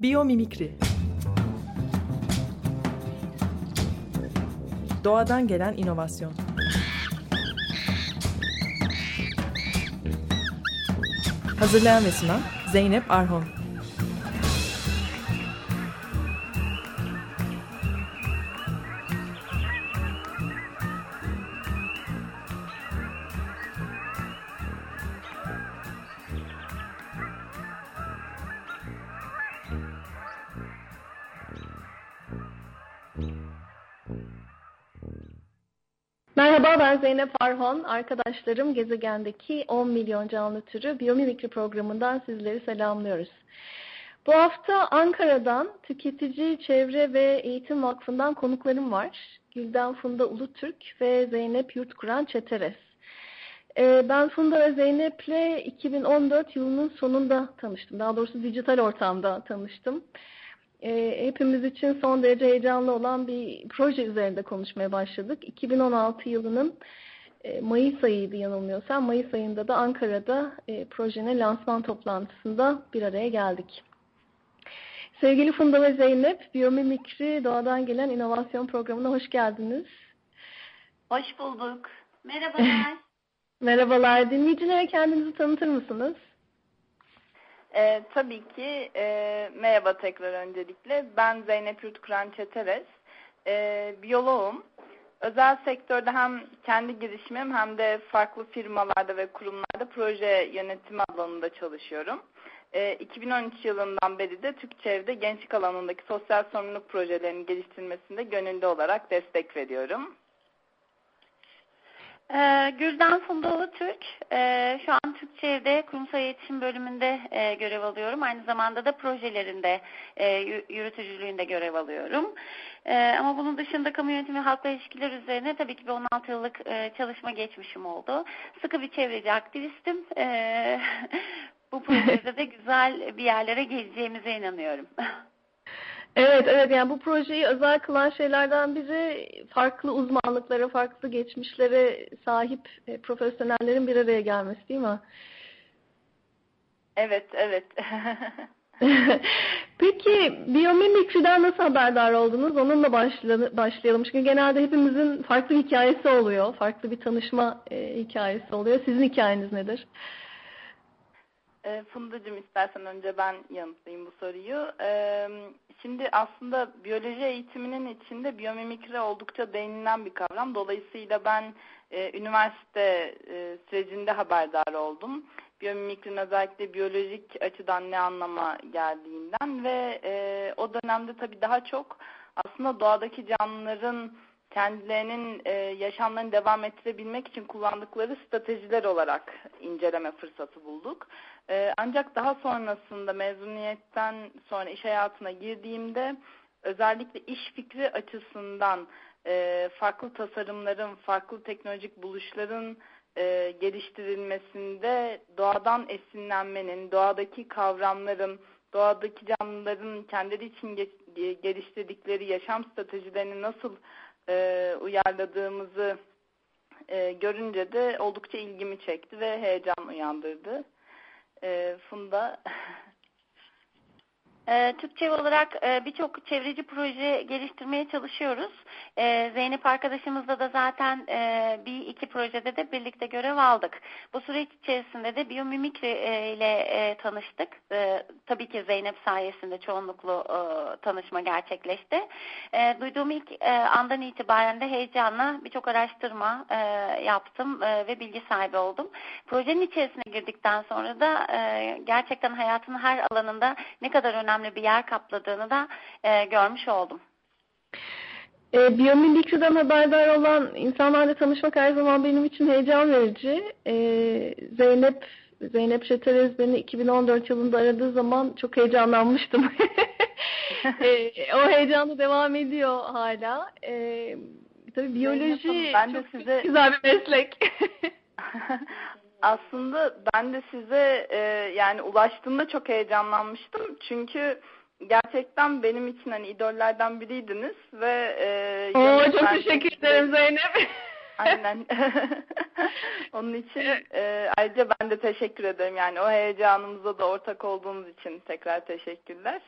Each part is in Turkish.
Biyomimikri. Doğadan gelen inovasyon. Hazırlayan ve sunan Zeynep Arhan. Merhaba, ben Zeynep Arhan. Arkadaşlarım, gezegendeki 10 milyon canlı türü biyomimikri programından sizleri selamlıyoruz. Bu hafta Ankara'dan Tüketici Çevre ve Eğitim Vakfı'ndan konuklarım var. Gülden Funda Ulutürk ve Zeynep Yurtkuran Çeterez. Ben Funda ve Zeynep'le 2014 yılının sonunda tanıştım. Daha doğrusu dijital ortamda tanıştım. Hepimiz için son derece heyecanlı olan bir proje üzerinde konuşmaya başladık. 2016 yılının Mayıs ayıydı yanılmıyorsam. Mayıs ayında da Ankara'da projenin lansman toplantısında bir araya geldik. Sevgili Funda ve Zeynep, Biyomimikri Doğadan Gelen İnovasyon Programı'na hoş geldiniz. Hoş bulduk. Merhabalar. Merhabalar. Dinleyicilere kendinizi tanıtır mısınız? Tabii ki. Merhaba tekrar öncelikle. Ben Zeynep Yurtkuran Çeterez. Biyoloğum. Özel sektörde hem kendi girişimim hem de farklı firmalarda ve kurumlarda proje yönetimi alanında çalışıyorum. 2013 yılından beri de TÜKÇev'de gençlik alanındaki sosyal sorumluluk projelerinin geliştirilmesinde gönüllü olarak destek veriyorum. Gülden Funda Ulutürk, şu an Tükçev'de kurumsal iletişim bölümünde görev alıyorum. Aynı zamanda da projelerinde yürütücülüğünde görev alıyorum. Ama bunun dışında kamu yönetimi ve halkla ilişkiler üzerine tabii ki bir 16 yıllık çalışma geçmişim oldu. Sıkı bir çevreci aktivistim. Bu projede de güzel bir yerlere geleceğimize inanıyorum. Evet, yani bu projeyi özel kılan şeylerden biri farklı uzmanlıklara, farklı geçmişlere sahip profesyonellerin bir araya gelmesi, değil mi? Evet. Peki biyomimikriden nasıl haberdar oldunuz? Onunla başlayalım. Çünkü genelde hepimizin farklı hikayesi oluyor, farklı bir tanışma hikayesi oluyor. Sizin hikayeniz nedir? Fundacığım, istersen önce ben yanıtlayayım bu soruyu. Şimdi aslında biyoloji eğitiminin içinde biyomimikri oldukça değinilen bir kavram. Dolayısıyla ben üniversite sürecinde haberdar oldum. Biyomimikrinin özellikle biyolojik açıdan ne anlama geldiğinden ve o dönemde tabii daha çok aslında doğadaki canlıların kendilerinin yaşamlarını devam ettirebilmek için kullandıkları stratejiler olarak inceleme fırsatı bulduk. Ancak daha sonrasında mezuniyetten sonra iş hayatına girdiğimde özellikle iş fikri açısından farklı tasarımların, farklı teknolojik buluşların geliştirilmesinde doğadan esinlenmenin, doğadaki kavramların, doğadaki canlıların kendileri için geliştirdikleri yaşam stratejilerini nasıl uyarladığımızı görünce de oldukça ilgimi çekti ve heyecan uyandırdı. Funda... Türkçe olarak birçok çevreci proje geliştirmeye çalışıyoruz. Zeynep arkadaşımızla da zaten bir iki projede de birlikte görev aldık. Bu süreç içerisinde de biyomimikri ile tanıştık. Tabii ki Zeynep sayesinde çoğunluklu tanışma gerçekleşti. Duyduğum ilk andan itibaren de heyecanla birçok araştırma yaptım ve bilgi sahibi oldum. Projenin içerisine girdikten sonra da gerçekten hayatın her alanında ne kadar önemli bir yer kapladığını da görmüş oldum. Biyomimikriden haberdar olan insanlarla tanışmak her zaman benim için heyecan verici. Zeynep Çeterez beni 2014 yılında aradığı zaman çok heyecanlanmıştım. O heyecanı devam ediyor hala. Tabii biyoloji çok güzel bir meslek. Aslında ben de size yani ulaştığımda çok heyecanlanmıştım. Çünkü gerçekten benim için hani idollerden biriydiniz ve çok teşekkür ederim Zeynep. Aynen. Onun için ayrıca ben de teşekkür ederim. Yani o heyecanımıza da ortak olduğunuz için tekrar teşekkürler.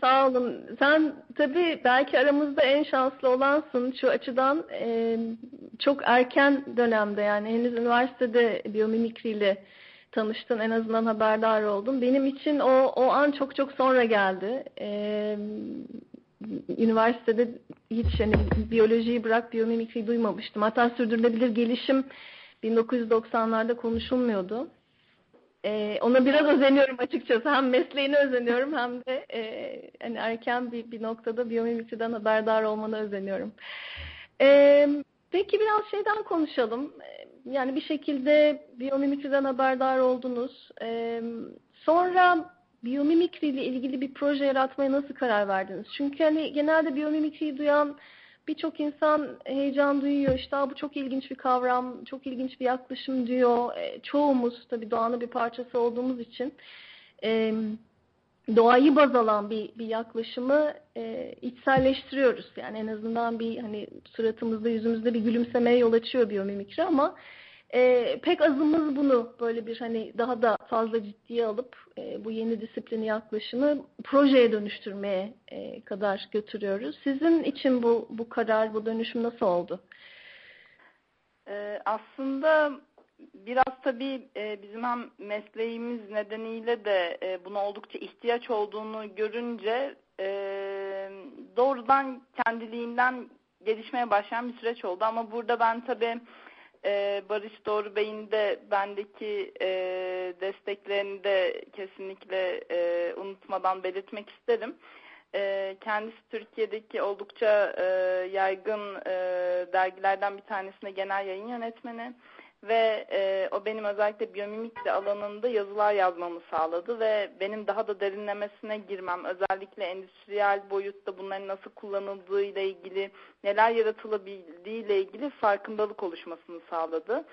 Sağ olun. Sen tabii belki aramızda en şanslı olansın. Şu açıdan çok erken dönemde, yani henüz üniversitede biyomimikriyle tanıştın, en azından haberdar oldun. Benim için o an çok çok sonra geldi. Üniversitede hiç yani biyolojiyi bırak biyomimikriyi duymamıştım. Hatta sürdürülebilir gelişim 1990'larda konuşulmuyordu. Ona biraz özeniyorum açıkçası. Hem mesleğine özeniyorum hem de hani erken bir noktada biyomimikriden haberdar olmana özeniyorum. Peki biraz şeyden konuşalım. Yani bir şekilde biyomimikriden haberdar oldunuz. Sonra biyomimikri ile ilgili bir proje yaratmaya nasıl karar verdiniz? Çünkü hani genelde biyomimikriyi duyan birçok insan heyecan duyuyor. İşte bu çok ilginç bir kavram, çok ilginç bir yaklaşım diyor. Çoğumuz tabii doğanın bir parçası olduğumuz için doğayı baz alan bir yaklaşımı içselleştiriyoruz. Yani en azından bir hani suratımızda, yüzümüzde bir gülümsemeye yol açıyor biyomimikri ama pek azımız bunu böyle bir hani daha da fazla ciddiye alıp bu yeni disiplini yaklaşımı projeye dönüştürmeye kadar götürüyoruz. Sizin için bu karar, bu dönüşüm nasıl oldu? Aslında biraz tabii bizim hem mesleğimiz nedeniyle de buna oldukça ihtiyaç olduğunu görünce doğrudan kendiliğinden gelişmeye başlayan bir süreç oldu. Ama burada ben tabii Barış Doğru Bey'in de bendeki desteklerini de kesinlikle unutmadan belirtmek isterim. Kendisi Türkiye'deki oldukça yaygın dergilerden bir tanesine genel yayın yönetmeni ve o benim özellikle biyomimikri alanında yazılar yazmamı sağladı ve benim daha da derinlemesine girmem, özellikle endüstriyel boyutta bunların nasıl kullanıldığı ile ilgili, neler yaratılabildiği ile ilgili farkındalık oluşmasını sağladı.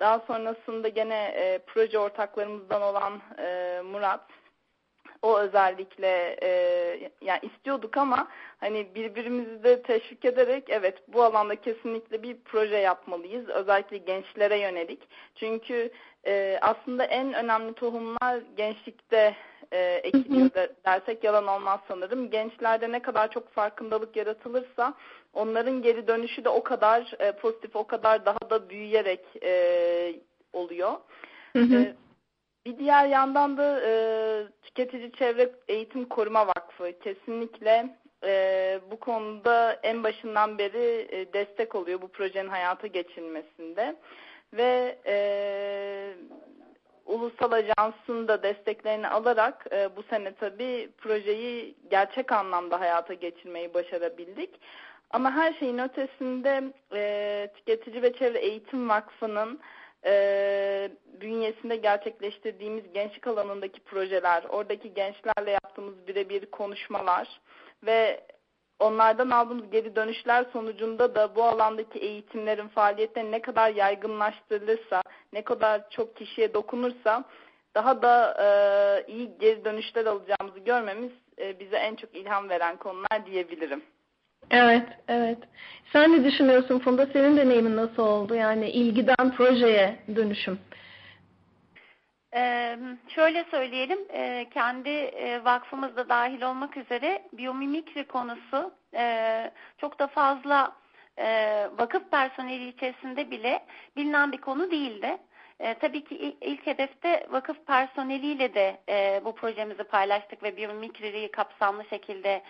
Daha sonrasında gene proje ortaklarımızdan olan Murat, o özellikle yani istiyorduk ama hani birbirimizi de teşvik ederek evet bu alanda kesinlikle bir proje yapmalıyız. Özellikle gençlere yönelik. Çünkü aslında en önemli tohumlar gençlikte ekiliyor dersek yalan olmaz sanırım. Gençlerde ne kadar çok farkındalık yaratılırsa onların geri dönüşü de o kadar pozitif, o kadar daha da büyüyerek oluyor. Bir diğer yandan da Tüketici Çevre Eğitim Koruma Vakfı kesinlikle bu konuda en başından beri destek oluyor bu projenin hayata geçirilmesinde. Ve Ulusal Ajans'ın da desteklerini alarak bu sene tabii projeyi gerçek anlamda hayata geçirmeyi başarabildik. Ama her şeyin ötesinde Tüketici ve Çevre Eğitim Vakfı'nın bünyesinde gerçekleştirdiğimiz gençlik alanındaki projeler, oradaki gençlerle yaptığımız birebir konuşmalar ve onlardan aldığımız geri dönüşler sonucunda da bu alandaki eğitimlerin, faaliyetlerin ne kadar yaygınlaştırılırsa, ne kadar çok kişiye dokunursa daha da iyi geri dönüşler alacağımızı görmemiz bize en çok ilham veren konular diyebilirim. Evet, evet. Sen ne düşünüyorsun Funda? Senin deneyimin nasıl oldu? Yani ilgiden projeye dönüşüm. Şöyle söyleyelim, kendi vakfımızda dahil olmak üzere biyomimikri konusu çok da fazla vakıf personeli içerisinde bile bilinen bir konu değildi. Tabii ki ilk hedefte vakıf personeliyle de bu projemizi paylaştık ve biyomimikriyi kapsamlı şekilde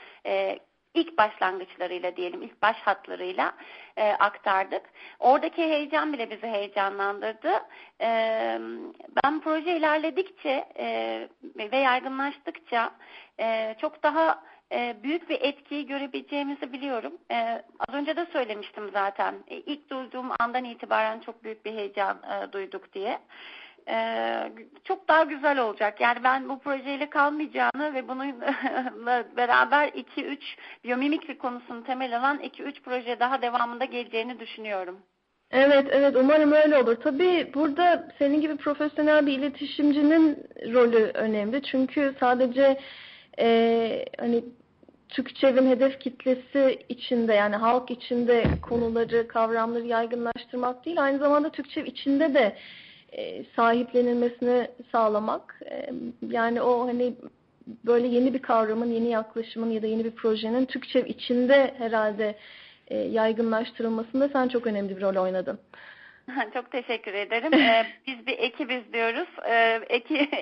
İlk başlangıçlarıyla diyelim, ilk baş hatlarıyla aktardık. Oradaki heyecan bile bizi heyecanlandırdı. Ben proje ilerledikçe ve yaygınlaştıkça çok daha büyük bir etkiyi görebileceğimizi biliyorum. Az önce de söylemiştim zaten. İlk duyduğum andan itibaren çok büyük bir heyecan duyduk diye. Çok daha güzel olacak. Yani ben bu projeyle kalmayacağını ve bununla beraber 2-3 biyomimikri konusunun temel alan 2-3 proje daha devamında geleceğini düşünüyorum. Evet, evet. Umarım öyle olur. Tabii burada senin gibi profesyonel bir iletişimcinin rolü önemli. Çünkü sadece hani TÜKÇEV'in hedef kitlesi içinde, yani halk içinde konuları, kavramları yaygınlaştırmak değil, aynı zamanda TÜKÇEV içinde de sahiplenilmesini sağlamak. Yani o hani böyle yeni bir kavramın, yeni yaklaşımın ya da yeni bir projenin TÜKÇEV içinde herhalde yaygınlaştırılmasında sen çok önemli bir rol oynadın. Çok teşekkür ederim. Biz bir ekibiz diyoruz.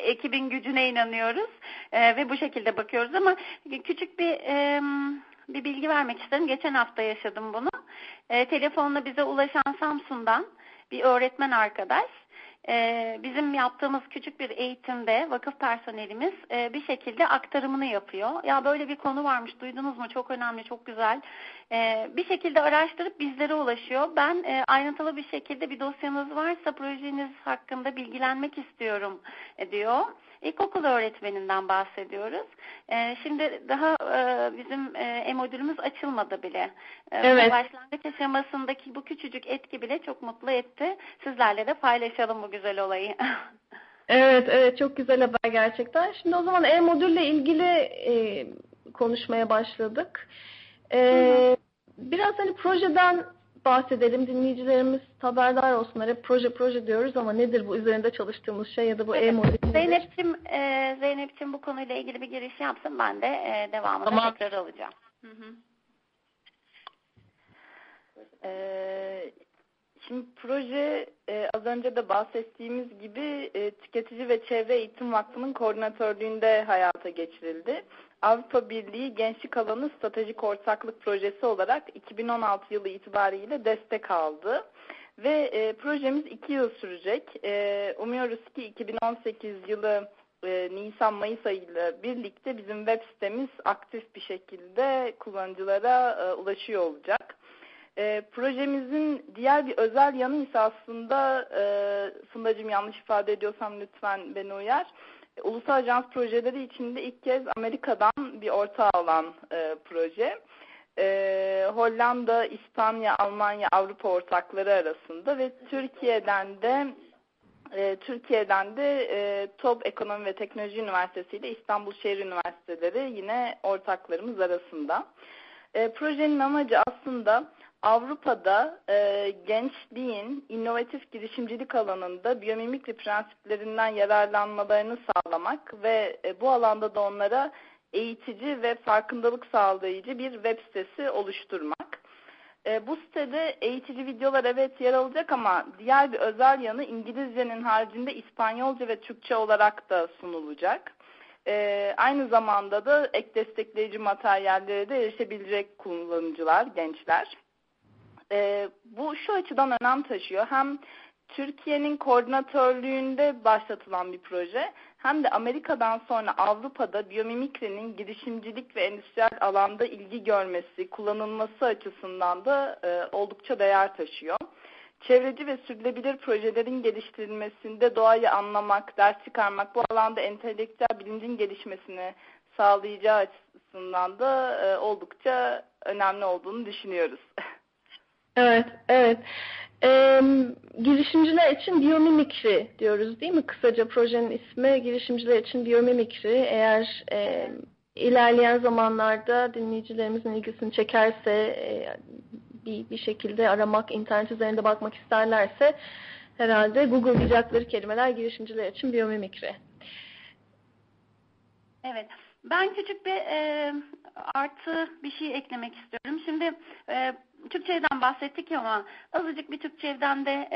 Ekibin gücüne inanıyoruz ve bu şekilde bakıyoruz ama küçük bir bilgi vermek isterim. Geçen hafta yaşadım bunu. Telefonla bize ulaşan Samsun'dan bir öğretmen arkadaş, bizim yaptığımız küçük bir eğitimde vakıf personelimiz bir şekilde aktarımını yapıyor. Ya böyle bir konu varmış, duydunuz mu? Çok önemli, çok güzel. Bir şekilde araştırıp bizlere ulaşıyor. Ben ayrıntılı bir şekilde bir dosyanız varsa projeniz hakkında bilgilenmek istiyorum diyor. İlkokul öğretmeninden bahsediyoruz. Şimdi daha bizim e-modülümüz açılmadı bile. Evet. Başlangıç aşamasındaki bu küçücük etki bile çok mutlu etti. Sizlerle de paylaşalım bu güzel olayı. Evet, çok güzel haber gerçekten. Şimdi o zaman e-modülle ilgili konuşmaya başladık. Biraz hani projeden bahsedelim. Dinleyicilerimiz haberdar olsunlar. Hep proje diyoruz ama nedir bu üzerinde çalıştığımız şey ya da bu e-modül? Zeynep'ciğim bu konuyla ilgili bir giriş yapsın. Ben de devamını tekrar alacağım. Hı-hı. Şimdi proje az önce de bahsettiğimiz gibi Tüketici ve Çevre Eğitim Vakfı'nın koordinatörlüğünde hayata geçirildi. Avrupa Birliği Gençlik Alanı Stratejik Ortaklık Projesi olarak 2016 yılı itibariyle destek aldı. Ve projemiz 2 yıl sürecek. Umuyoruz ki 2018 yılı Nisan-Mayıs ayıyla birlikte bizim web sitemiz aktif bir şekilde kullanıcılara ulaşıyor olacak. Projemizin diğer bir özel yanı ise aslında, Fundacığım yanlış ifade ediyorsam lütfen beni uyar. Ulusal Ajans projeleri içinde ilk kez Amerika'dan bir ortağı alan proje. Hollanda, İspanya, Almanya, Avrupa ortakları arasında ve Türkiye'den de TOBB Ekonomi ve Teknoloji Üniversitesi ile İstanbul Şehir Üniversiteleri yine ortaklarımız arasında. Projenin amacı aslında Avrupa'da gençliğin inovatif girişimcilik alanında biyomimikri prensiplerinden yararlanmalarını sağlamak ve bu alanda da onlara eğitici ve farkındalık sağlayıcı bir web sitesi oluşturmak. Bu sitede eğitici videolar evet yer alacak ama diğer bir özel yanı İngilizcenin haricinde İspanyolca ve Türkçe olarak da sunulacak. Aynı zamanda da ek destekleyici materyallere de erişebilecek kullanıcılar, gençler. Bu şu açıdan önem taşıyor. Hem Türkiye'nin koordinatörlüğünde başlatılan bir proje hem de Amerika'dan sonra Avrupa'da biyomimikrinin girişimcilik ve endüstriyel alanda ilgi görmesi, kullanılması açısından da oldukça değer taşıyor. Çevreci ve sürdürülebilir projelerin geliştirilmesinde doğayı anlamak, ders çıkarmak, bu alanda entelektüel bilincin gelişmesini sağlayacağı açısından da oldukça önemli olduğunu düşünüyoruz. Evet. Girişimciler için biyomimikri diyoruz değil mi? Kısaca projenin ismi girişimciler için biyomimikri. Eğer ilerleyen zamanlarda dinleyicilerimizin ilgisini çekerse bir şekilde aramak, internet üzerinde bakmak isterlerse herhalde Google diyecekleri kelimeler girişimciler için biyomimikri. Evet. Ben küçük bir artı bir şey eklemek istiyorum. Şimdi Türkçe'den bahsettik ama azıcık bir Türkçe'den de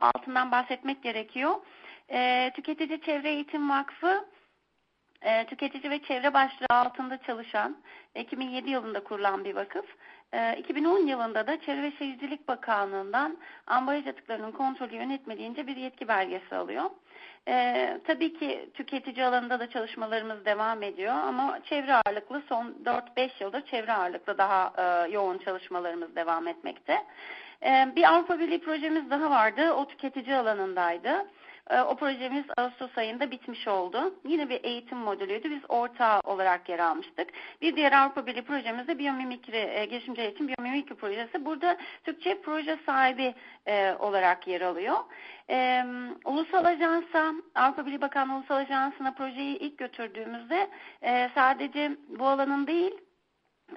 altından bahsetmek gerekiyor. Tüketici Çevre Eğitim Vakfı, Tüketici ve Çevre başlığı altında çalışan, 2007 yılında kurulan bir vakıf. 2010 yılında da Çevre ve Şehircilik Bakanlığı'ndan ambalaj atıklarının kontrolü yönetmeliğince bir yetki belgesi alıyor. Tabii ki tüketici alanında da çalışmalarımız devam ediyor ama çevre ağırlıklı son 4-5 yıldır çevre ağırlıklı daha yoğun çalışmalarımız devam etmekte. Bir Avrupa Birliği projemiz daha vardı, o tüketici alanındaydı. O projemiz Ağustos ayında bitmiş oldu. Yine bir eğitim modülüydü. Biz ortağı olarak yer almıştık. Bir diğer Avrupa Birliği projemiz de biyomimikri, girişimciler için biyomimikri projesi. Burada Türkçe proje sahibi olarak yer alıyor. Ulusal Ajans'a, Avrupa Birliği Bakanlığı Ulusal Ajansı'na projeyi ilk götürdüğümüzde sadece bu alanın değil,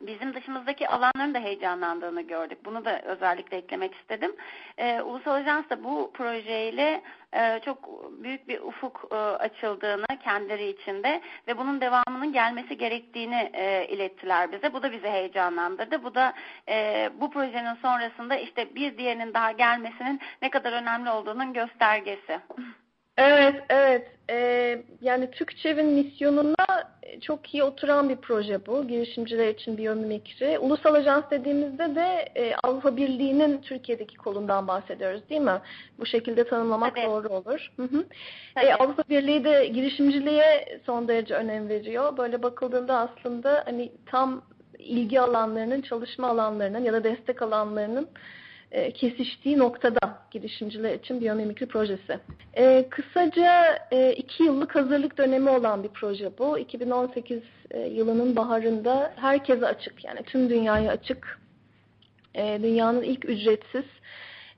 bizim dışımızdaki alanların da heyecanlandığını gördük. Bunu da özellikle eklemek istedim. Ulusal Ajans da bu projeyle çok büyük bir ufuk açıldığını kendileri içinde ve bunun devamının gelmesi gerektiğini ilettiler bize. Bu da bizi heyecanlandırdı. Bu da bu projenin sonrasında işte bir diğerinin daha gelmesinin ne kadar önemli olduğunun göstergesi. Evet, evet. Yani TÜKÇEV'in misyonuna çok iyi oturan bir proje bu. Girişimciler için biyomimikri. Ulusal Ajans dediğimizde de Avrupa Birliği'nin Türkiye'deki kolundan bahsediyoruz değil mi? Bu şekilde tanımlamak evet, doğru olur. Hı hı. Evet. Avrupa Birliği de girişimciliğe son derece önem veriyor. Böyle bakıldığında aslında hani tam ilgi alanlarının, çalışma alanlarının ya da destek alanlarının kesiştiği noktada girişimciler için biyomimikri projesi. Kısaca 2 yıllık hazırlık dönemi olan bir proje bu. 2018 yılının baharında herkese açık, yani tüm dünyaya açık, dünyanın ilk ücretsiz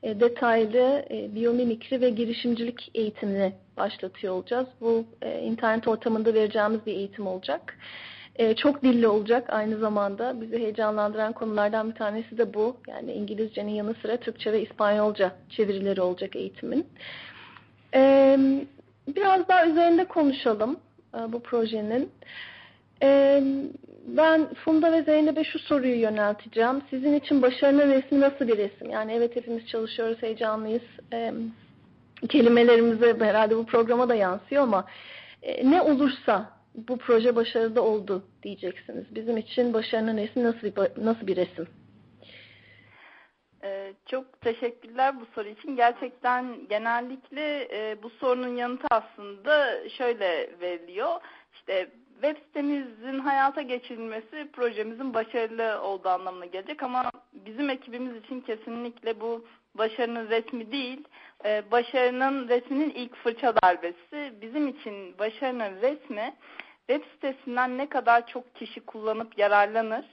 detaylı biyomimikri ve girişimcilik eğitimini başlatıyor olacağız. Bu internet ortamında vereceğimiz bir eğitim olacak. Çok dilli olacak aynı zamanda. Bizi heyecanlandıran konulardan bir tanesi de bu. Yani İngilizcenin yanı sıra Türkçe ve İspanyolca çevirileri olacak eğitimin. Biraz daha üzerinde konuşalım bu projenin. Ben Funda ve Zeynep'e şu soruyu yönelteceğim. Sizin için başarının resmi nasıl bir resim? Yani evet, hepimiz çalışıyoruz, heyecanlıyız. Kelimelerimize herhalde bu programa da yansıyor ama ne olursa bu proje başarılı oldu diyeceksiniz. Bizim için başarının resmi nasıl bir resim? Çok teşekkürler bu soru için. Gerçekten genellikle bu sorunun yanıtı aslında şöyle veriliyor. İşte web sitemizin hayata geçirilmesi projemizin başarılı olduğu anlamına gelecek ama bizim ekibimiz için kesinlikle bu başarının resmi değil, başarının resminin ilk fırça darbesi. Bizim için başarının resmi web sitesinden ne kadar çok kişi kullanıp yararlanır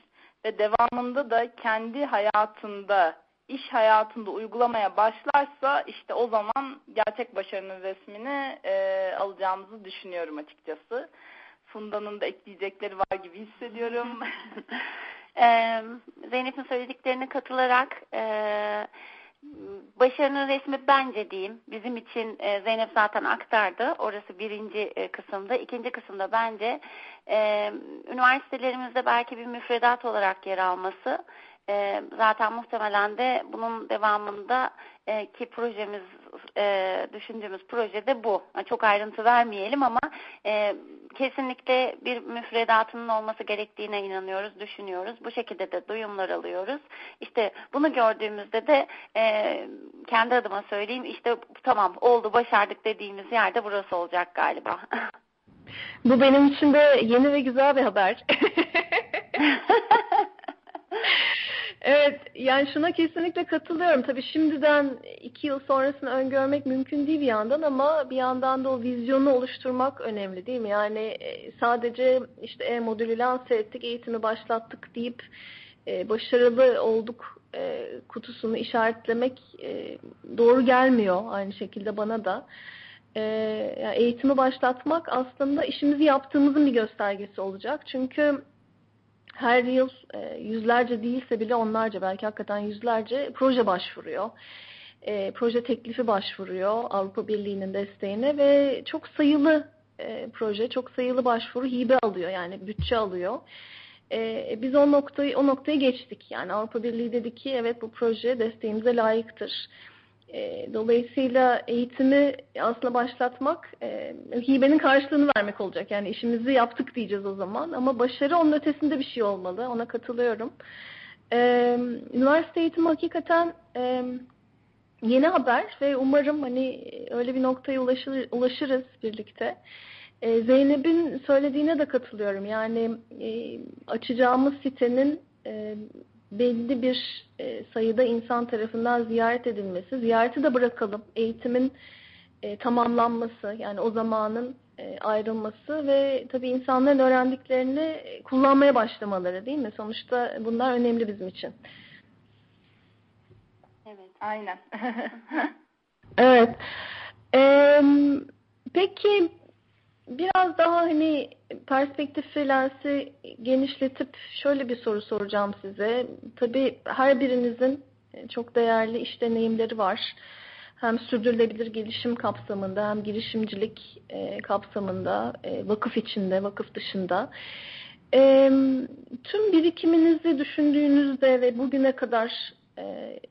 ve devamında da kendi hayatında, iş hayatında uygulamaya başlarsa işte o zaman gerçek başarının resmini alacağımızı düşünüyorum açıkçası. Funda'nın da ekleyecekleri var gibi hissediyorum. Zeynep'in söylediklerine katılarak başarının resmi bence diyeyim. Bizim için Zeynep zaten aktardı. Orası birinci kısımda. İkinci kısımda bence üniversitelerimizde belki bir müfredat olarak yer alması. Zaten muhtemelen de bunun devamında ki projemiz, düşündüğümüz proje de bu. Çok ayrıntı vermeyelim ama kesinlikle bir müfredatının olması gerektiğine inanıyoruz, düşünüyoruz. Bu şekilde de duyumlar alıyoruz. İşte bunu gördüğümüzde de kendi adıma söyleyeyim, işte tamam oldu, başardık dediğimiz yerde burası olacak galiba. Bu benim için de yeni ve güzel bir haber. Evet, yani şuna kesinlikle katılıyorum. Tabii şimdiden 2 yıl sonrasını öngörmek mümkün değil bir yandan ama bir yandan da o vizyonu oluşturmak önemli değil mi? Yani sadece işte modülü lanse ettik, eğitimi başlattık deyip başarılı olduk kutusunu işaretlemek doğru gelmiyor aynı şekilde bana da. Yani eğitimi başlatmak aslında işimizi yaptığımızın bir göstergesi olacak. Çünkü her yıl yüzlerce değilse bile onlarca, belki hakikaten yüzlerce proje başvuruyor. Proje teklifi başvuruyor Avrupa Birliği'nin desteğine ve çok sayılı proje, çok sayılı başvuru hibe alıyor, yani bütçe alıyor. Biz o noktaya geçtik. Yani Avrupa Birliği dedi ki evet, bu proje desteğimize layıktır. Dolayısıyla eğitimi aslında başlatmak hibenin karşılığını vermek olacak. Yani işimizi yaptık diyeceğiz o zaman ama başarı onun ötesinde bir şey olmalı. Ona katılıyorum. Üniversite eğitimi hakikaten yeni haber ve umarım hani öyle bir noktaya ulaşırız birlikte. Zeynep'in söylediğine de katılıyorum. Yani açacağımız sitenin belli bir sayıda insan tarafından ziyaret edilmesi, ziyareti de bırakalım, eğitimin tamamlanması, yani o zamanın ayrılması ve tabii insanların öğrendiklerini kullanmaya başlamaları değil mi? Sonuçta bunlar önemli bizim için. Evet, aynen. Evet. Peki biraz daha hani perspektif freelance'i genişletip şöyle bir soru soracağım size. Tabii her birinizin çok değerli iş deneyimleri var. Hem sürdürülebilir gelişim kapsamında hem girişimcilik kapsamında, vakıf içinde, vakıf dışında. Tüm birikiminizi düşündüğünüzde ve bugüne kadar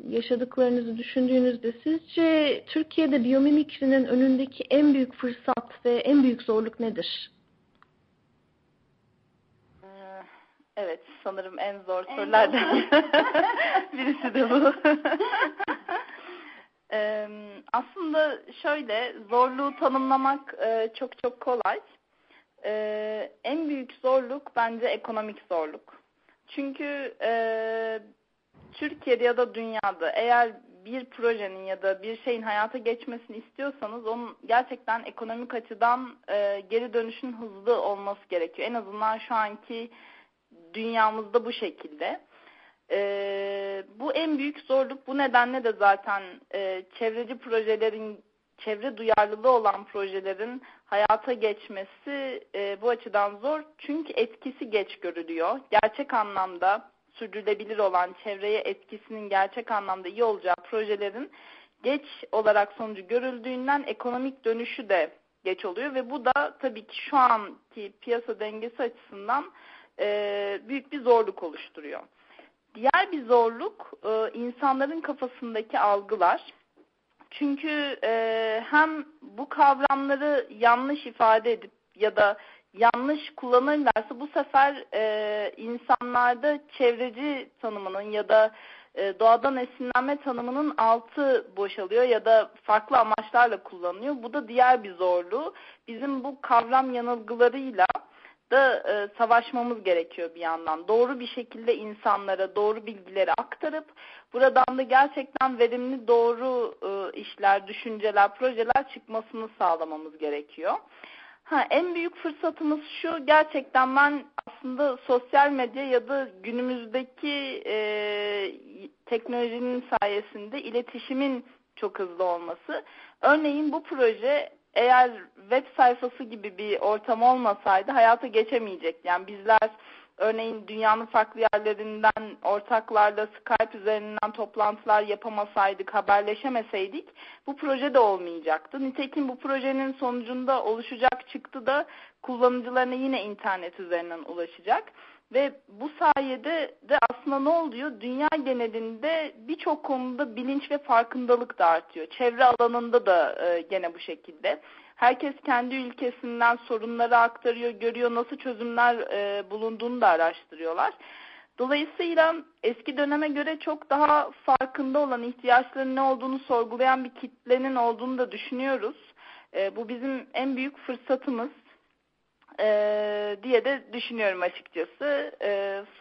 yaşadıklarınızı düşündüğünüzde sizce Türkiye'de biyomimikrinin önündeki en büyük fırsat ve en büyük zorluk nedir? Evet, sanırım en zor sorulardan birisi de bu. Aslında şöyle, zorluğu tanımlamak çok çok kolay. En büyük zorluk bence ekonomik zorluk. Çünkü Türkiye'de ya da dünyada eğer bir projenin ya da bir şeyin hayata geçmesini istiyorsanız onun gerçekten ekonomik açıdan geri dönüşün hızlı olması gerekiyor. En azından şu anki dünyamızda bu şekilde. Bu en büyük zorluk. Bu nedenle de zaten çevreci projelerin, çevre duyarlılığı olan projelerin hayata geçmesi bu açıdan zor. Çünkü etkisi geç görülüyor. Gerçek anlamda sürdürülebilir olan, çevreye etkisinin gerçek anlamda iyi olacağı projelerin geç olarak sonucu görüldüğünden ekonomik dönüşü de geç oluyor ve bu da tabii ki şu anki piyasa dengesi açısından büyük bir zorluk oluşturuyor. Diğer bir zorluk insanların kafasındaki algılar. Çünkü hem bu kavramları yanlış ifade edip ya da yanlış kullanırlarsa bu sefer insanlarda çevreci tanımının ya da doğadan esinlenme tanımının altı boşalıyor ya da farklı amaçlarla kullanılıyor. Bu da diğer bir zorluğu. Bizim bu kavram yanılgılarıyla da savaşmamız gerekiyor bir yandan. Doğru bir şekilde insanlara doğru bilgileri aktarıp buradan da gerçekten verimli doğru işler, düşünceler, projeler çıkmasını sağlamamız gerekiyor. En büyük fırsatımız şu, gerçekten ben aslında sosyal medya ya da günümüzdeki teknolojinin sayesinde iletişimin çok hızlı olması. Örneğin bu proje eğer web sayfası gibi bir ortam olmasaydı hayata geçemeyecekti. Yani bizler örneğin dünyanın farklı yerlerinden ortaklarla Skype üzerinden toplantılar yapamasaydık, haberleşemeseydik bu proje de olmayacaktı. Nitekim bu projenin sonucunda oluşacak çıktı da kullanıcılarına yine internet üzerinden ulaşacak. Ve bu sayede de aslında ne oluyor? Dünya genelinde birçok konuda bilinç ve farkındalık da artıyor. Çevre alanında da gene bu şekilde. Herkes kendi ülkesinden sorunları aktarıyor, görüyor, nasıl çözümler bulunduğunu da araştırıyorlar. Dolayısıyla eski döneme göre çok daha farkında olan, ihtiyaçların ne olduğunu sorgulayan bir kitlenin olduğunu da düşünüyoruz. Bu bizim en büyük fırsatımız diye de düşünüyorum açıkçası.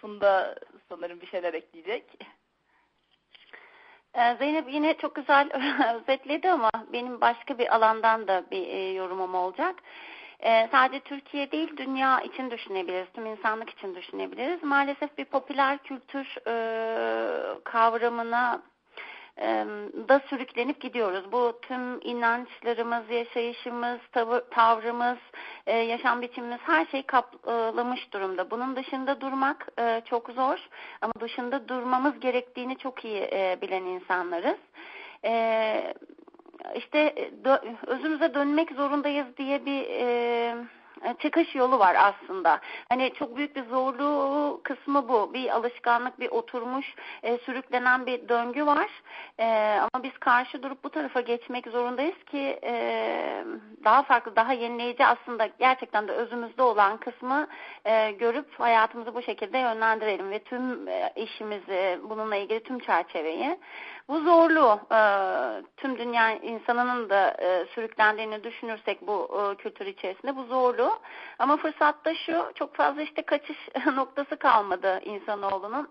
Funda sanırım bir şeyler ekleyecek. Zeynep yine çok güzel özetledi ama benim başka bir alandan da bir yorumum olacak. Sadece Türkiye değil, dünya için düşünebiliriz, tüm insanlık için düşünebiliriz. Maalesef bir popüler kültür kavramına da sürüklenip gidiyoruz. Bu tüm inançlarımız, yaşayışımız, tavrımız, yaşam biçimimiz her şeyi kaplamış durumda. Bunun dışında durmak çok zor ama dışında durmamız gerektiğini çok iyi bilen insanlarız. İşte özümüze dönmek zorundayız diye bir çıkış yolu var aslında. Hani çok büyük bir zorluğu kısmı bu. Bir alışkanlık, bir oturmuş, sürüklenen bir döngü var. Ama biz karşı durup bu tarafa geçmek zorundayız ki daha farklı, daha yenileyici aslında gerçekten de özümüzde olan kısmı görüp hayatımızı bu şekilde yönlendirelim ve tüm işimizi, bununla ilgili tüm çerçeveyi. Bu zorluğu tüm dünya insanının da sürüklendiğini düşünürsek bu kültür içerisinde bu zorluğu. Ama fırsat da şu, çok fazla işte kaçış noktası kalmadı insanoğlunun.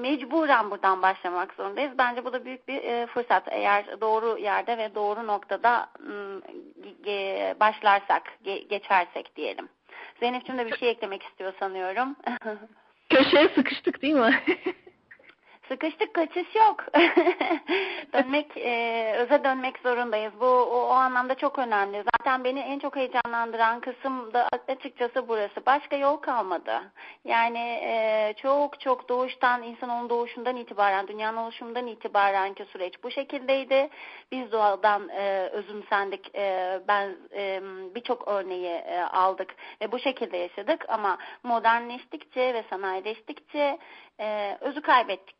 Mecburen buradan başlamak zorundayız. Bence bu da büyük bir fırsat. Eğer doğru yerde ve doğru noktada başlarsak, geçersek diyelim. Zeynep'cim de bir şey eklemek istiyor sanıyorum. Köşeye sıkıştık değil mi? Sıkıştık, kaçış yok. Öze dönmek zorundayız. Bu o anlamda çok önemli. Zaten beni en çok heyecanlandıran kısım da açıkçası burası. Başka yol kalmadı. Yani çok doğuştan, insanın doğuşundan itibaren, dünyanın oluşumundan itibarenki süreç bu şekildeydi. Biz doğadan özümsendik. Ben birçok örneği aldık ve bu şekilde yaşadık. Ama modernleştikçe ve sanayileştikçe özü kaybettik.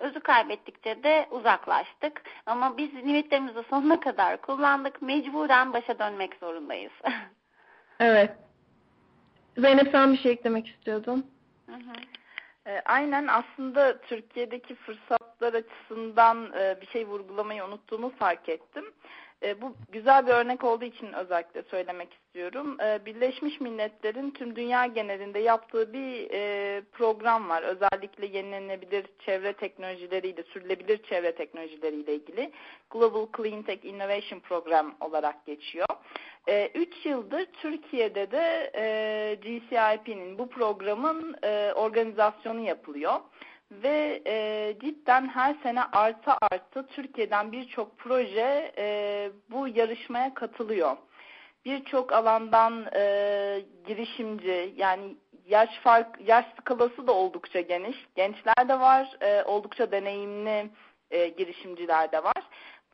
Özü kaybettikçe de uzaklaştık. Ama biz limitlerimizi sonuna kadar kullandık. Mecburen başa dönmek zorundayız. Evet. Zeynep, sen bir şey eklemek istiyordun. Hı hı. Aynen, aslında Türkiye'deki fırsatlar açısından bir şey vurgulamayı unuttuğumu fark ettim. Bu güzel bir örnek olduğu için özellikle söylemek istiyorum. Birleşmiş Milletler'in tüm dünya genelinde yaptığı bir program var. Özellikle yenilenebilir çevre teknolojileriyle, sürülebilir çevre teknolojileriyle ilgili Global Cleantech Innovation Programme olarak geçiyor. 3 yıldır Türkiye'de de GCIP'nin, bu programın organizasyonu yapılıyor. Ve cidden her sene artı Türkiye'den birçok proje bu yarışmaya katılıyor. Birçok alandan girişimci, yani yaş skalası da oldukça geniş. Gençler de var, oldukça deneyimli girişimciler de var.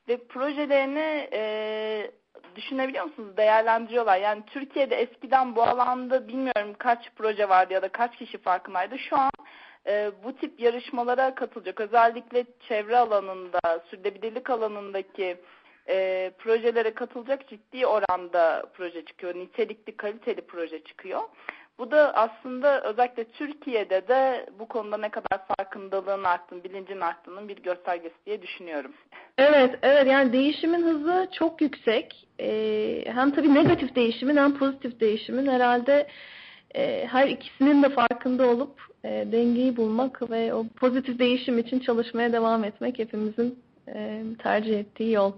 Ve projelerini düşünebiliyor musunuz? Değerlendiriyorlar. Yani Türkiye'de eskiden bu alanda bilmiyorum kaç proje vardı ya da kaç kişi farkındaydı. Şu an bu tip yarışmalara katılacak, özellikle çevre alanında, sürdürülebilirlik alanındaki projelere katılacak ciddi oranda proje çıkıyor. Nitelikli, kaliteli proje çıkıyor. Bu da aslında özellikle Türkiye'de de bu konuda ne kadar farkındalığın arttığını, bilincin arttığının bir göstergesi diye düşünüyorum. Evet, yani değişimin hızı çok yüksek. Hem tabii negatif değişimin hem pozitif değişimin herhalde her ikisinin de farkında olup dengeyi bulmak ve o pozitif değişim için çalışmaya devam etmek hepimizin tercih ettiği yol.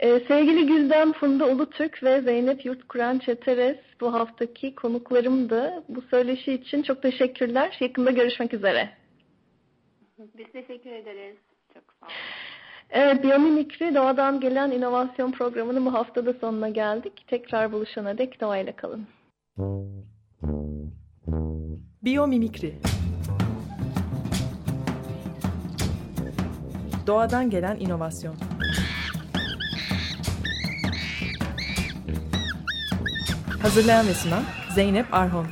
Sevgili Gülden Funda Ulutürk ve Zeynep Yurtkuran Çeterez bu haftaki konuklarımdı. Bu söyleşi için çok teşekkürler. Yakında görüşmek üzere. Biz teşekkür ederiz. Çok sağ olun. Evet, Biyomimikri Doğadan Gelen İnovasyon Programı'nın bu haftada sonuna geldik. Tekrar buluşana dek doğayla kalın. Biyomimikri Doğadan Gelen İnovasyon. Hazırlayan ve sunan Zeynep Arhan.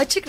Açık